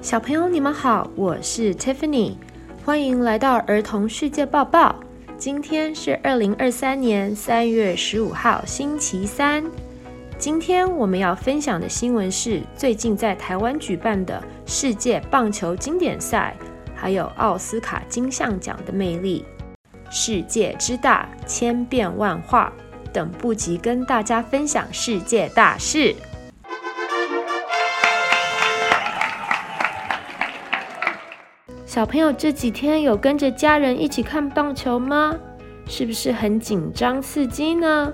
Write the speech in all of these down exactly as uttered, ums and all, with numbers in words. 小朋友，你们好，我是 Tiffany， 欢迎来到儿童世界报报。今天是二零二三年三月十五号，星期三。今天我们要分享的新闻是最近在台湾举办的世界棒球经典赛，还有奥斯卡金像奖的魅力。世界之大，千变万化，等不及跟大家分享世界大事。小朋友这几天有跟着家人一起看棒球吗？是不是很紧张刺激呢？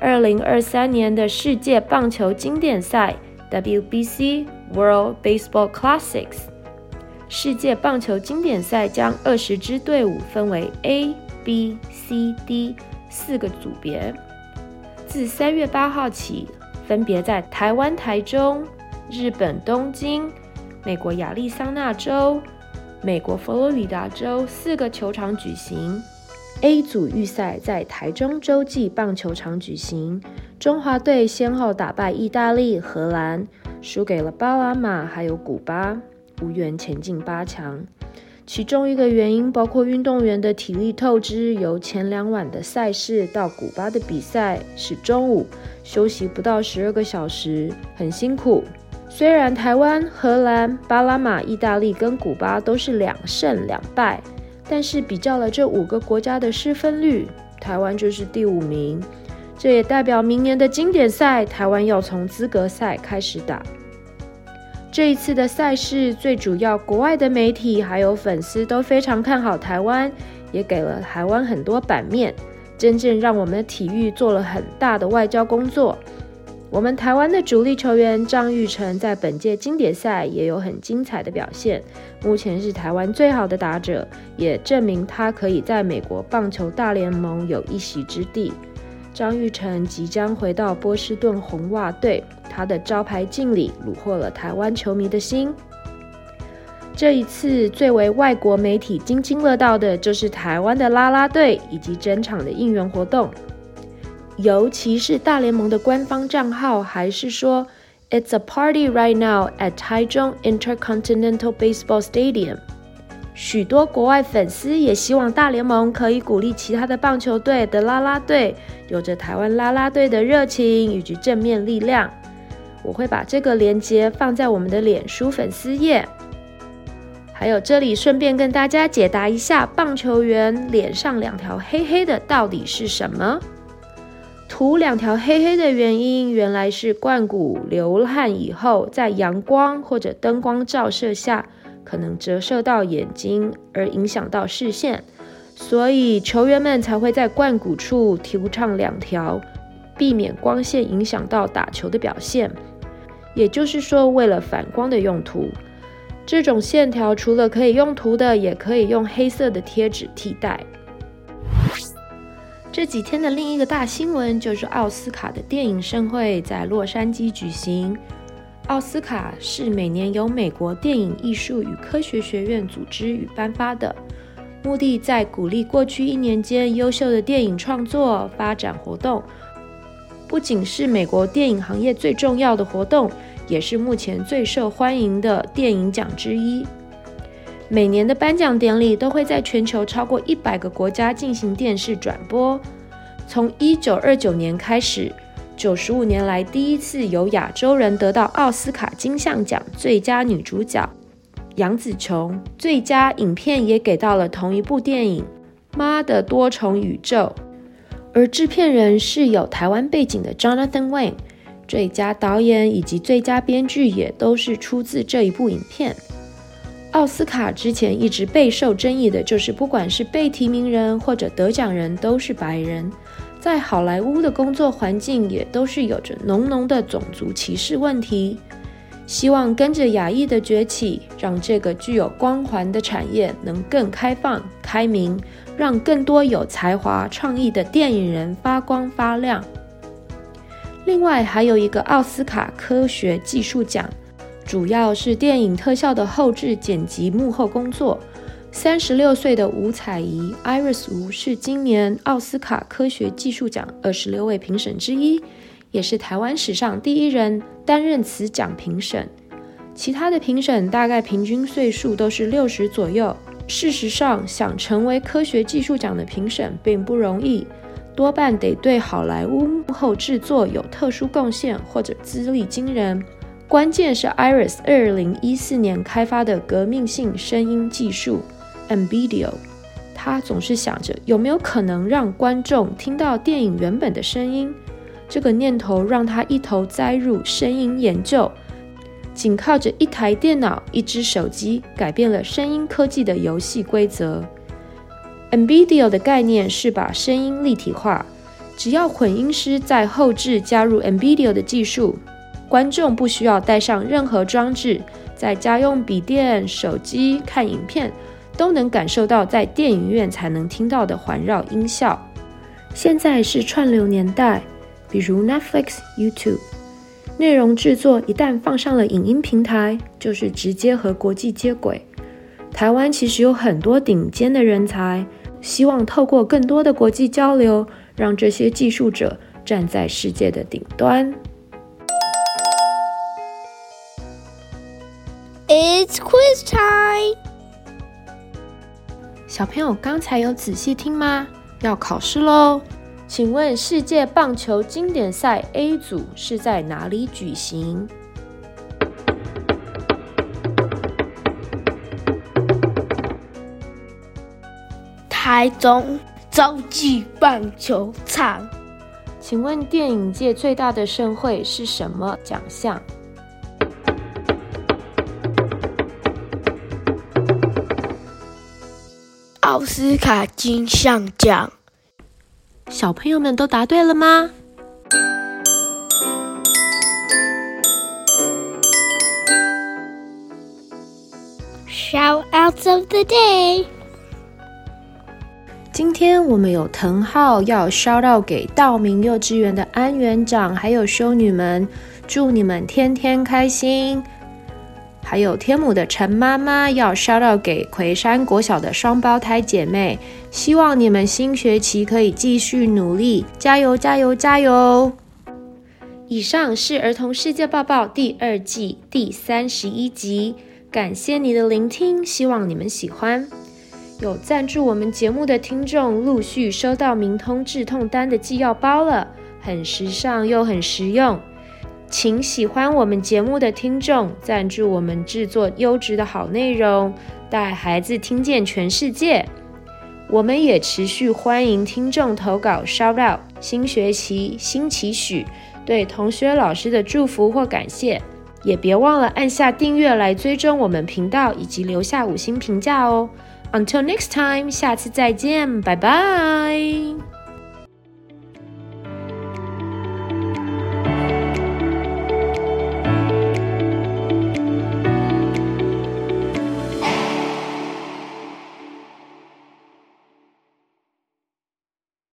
二零二三年的世界棒球经典赛 W B C world baseball classics 世界棒球经典赛将二十支队伍分为 A B C D 四个组别，自三月八号起分别在台湾台中、日本东京、美国亚利桑那州、美国佛罗里达州四个球场举行。 A 组预赛在台中洲际棒球场举行，中华队先后打败意大利、荷兰，输给了巴拿马还有古巴，无缘前进八强。其中一个原因包括运动员的体力透支，由前两晚的赛事到古巴的比赛是中午，休息不到十二个小时，很辛苦。虽然台湾、荷兰、巴拿马、意大利跟古巴都是两胜两败，但是比较了这五个国家的失分率，台湾就是第五名。这也代表明年的经典赛，台湾要从资格赛开始打。这一次的赛事，最主要国外的媒体还有粉丝都非常看好台湾，也给了台湾很多版面，真正让我们的体育做了很大的外交工作。我们台湾的主力球员张育成在本届经典赛也有很精彩的表现，目前是台湾最好的打者，也证明他可以在美国棒球大联盟有一席之地。张育成即将回到波士顿红袜队，他的招牌敬礼虏获了台湾球迷的心。这一次最为外国媒体津津乐道的就是台湾的啦啦队以及整场的应援活动，尤其是大联盟的官方账号还是说 It's a party right now at Taichung Intercontinental Baseball Stadium。 许多国外粉丝也希望大联盟可以鼓励其他的棒球队的啦啦队，有着台湾啦啦队的热情以及正面力量。我会把这个连结放在我们的脸书粉丝页，还有这里顺便跟大家解答一下，棒球员脸上两条黑黑的到底是什么？涂两条黑黑的原因，原来是冠骨流汗以后，在阳光或者灯光照射下，可能折射到眼睛而影响到视线，所以球员们才会在冠骨处涂上两条，避免光线影响到打球的表现，也就是说为了反光的用途。这种线条除了可以用涂的，也可以用黑色的贴纸替代。这几天的另一个大新闻就是奥斯卡的电影盛会在洛杉矶举行。奥斯卡是每年由美国电影艺术与科学学院组织与颁发的，目的在鼓励过去一年间优秀的电影创作发展活动，不仅是美国电影行业最重要的活动，也是目前最受欢迎的电影奖之一。每年的颁奖典礼都会在全球超过一百个国家进行电视转播。从一九二九年开始，九十五年来第一次由亚洲人得到奥斯卡金像奖最佳女主角。杨紫琼最佳影片也给到了同一部电影《妈的多重宇宙》，而制片人是有台湾背景的 Jonathan Wang， 最佳导演以及最佳编剧也都是出自这一部影片。奥斯卡之前一直备受争议的就是不管是被提名人或者得奖人都是白人，在好莱坞的工作环境也都是有着浓浓的种族歧视问题。希望跟着亚裔的崛起，让这个具有光环的产业能更开放开明，让更多有才华创意的电影人发光发亮。另外还有一个奥斯卡科学技术奖，主要是电影特效的后制剪辑幕后工作。三十六岁的吴彩怡 Iris Wu 是今年奥斯卡科学技术奖二十六位评审之一，也是台湾史上第一人担任此奖评审。其他的评审大概平均岁数都是六十左右。事实上，想成为科学技术奖的评审并不容易，多半得对好莱坞幕后制作有特殊贡献或者资历惊人。关键是 Iris 二零一四年开发的革命性声音技术 Ambidio， 她总是想着有没有可能让观众听到电影原本的声音。这个念头让她一头栽入声音研究，仅靠着一台电脑、一只手机，改变了声音科技的游戏规则。Ambidio 的概念是把声音立体化，只要混音师在后制加入 Ambidio 的技术，观众不需要带上任何装置，在家用笔电、手机看影片，都能感受到在电影院才能听到的环绕音效。现在是串流年代，比如 Netflix、YouTube， 内容制作一旦放上了影音平台，就是直接和国际接轨。台湾其实有很多顶尖的人才，希望透过更多的国际交流，让这些技术者站在世界的顶端。It's quiz time！ 小朋友刚才有仔细听吗？要考试咯！请问世界棒球经典赛 A 组是在哪里举行？台中洲际棒球场。请问电影界最大的盛会是什么奖项？奥斯卡金像奖。小朋友们都答对了吗？Shoutouts of the day。 今天我们有藤浩要 shoutout 给道明幼稚园的安园长还有修女们，祝你们天天开心。还有天母的陈妈妈要 shout out 给葵山国小的双胞胎姐妹，希望你们新学期可以继续努力，加油加油加油！以上是儿童世界报报第二季第三十一集，感谢你的聆听，希望你们喜欢。有赞助我们节目的听众陆续收到明通治痛丹的寄药包了，很时尚又很实用。请喜欢我们节目的听众赞助我们制作优质的好内容，带孩子听见全世界。我们也持续欢迎听众投稿 shoutout 新学期新期许对同学老师的祝福或感谢，也别忘了按下订阅来追踪我们频道以及留下五星评价哦。 Until next time， 下次再见，拜拜。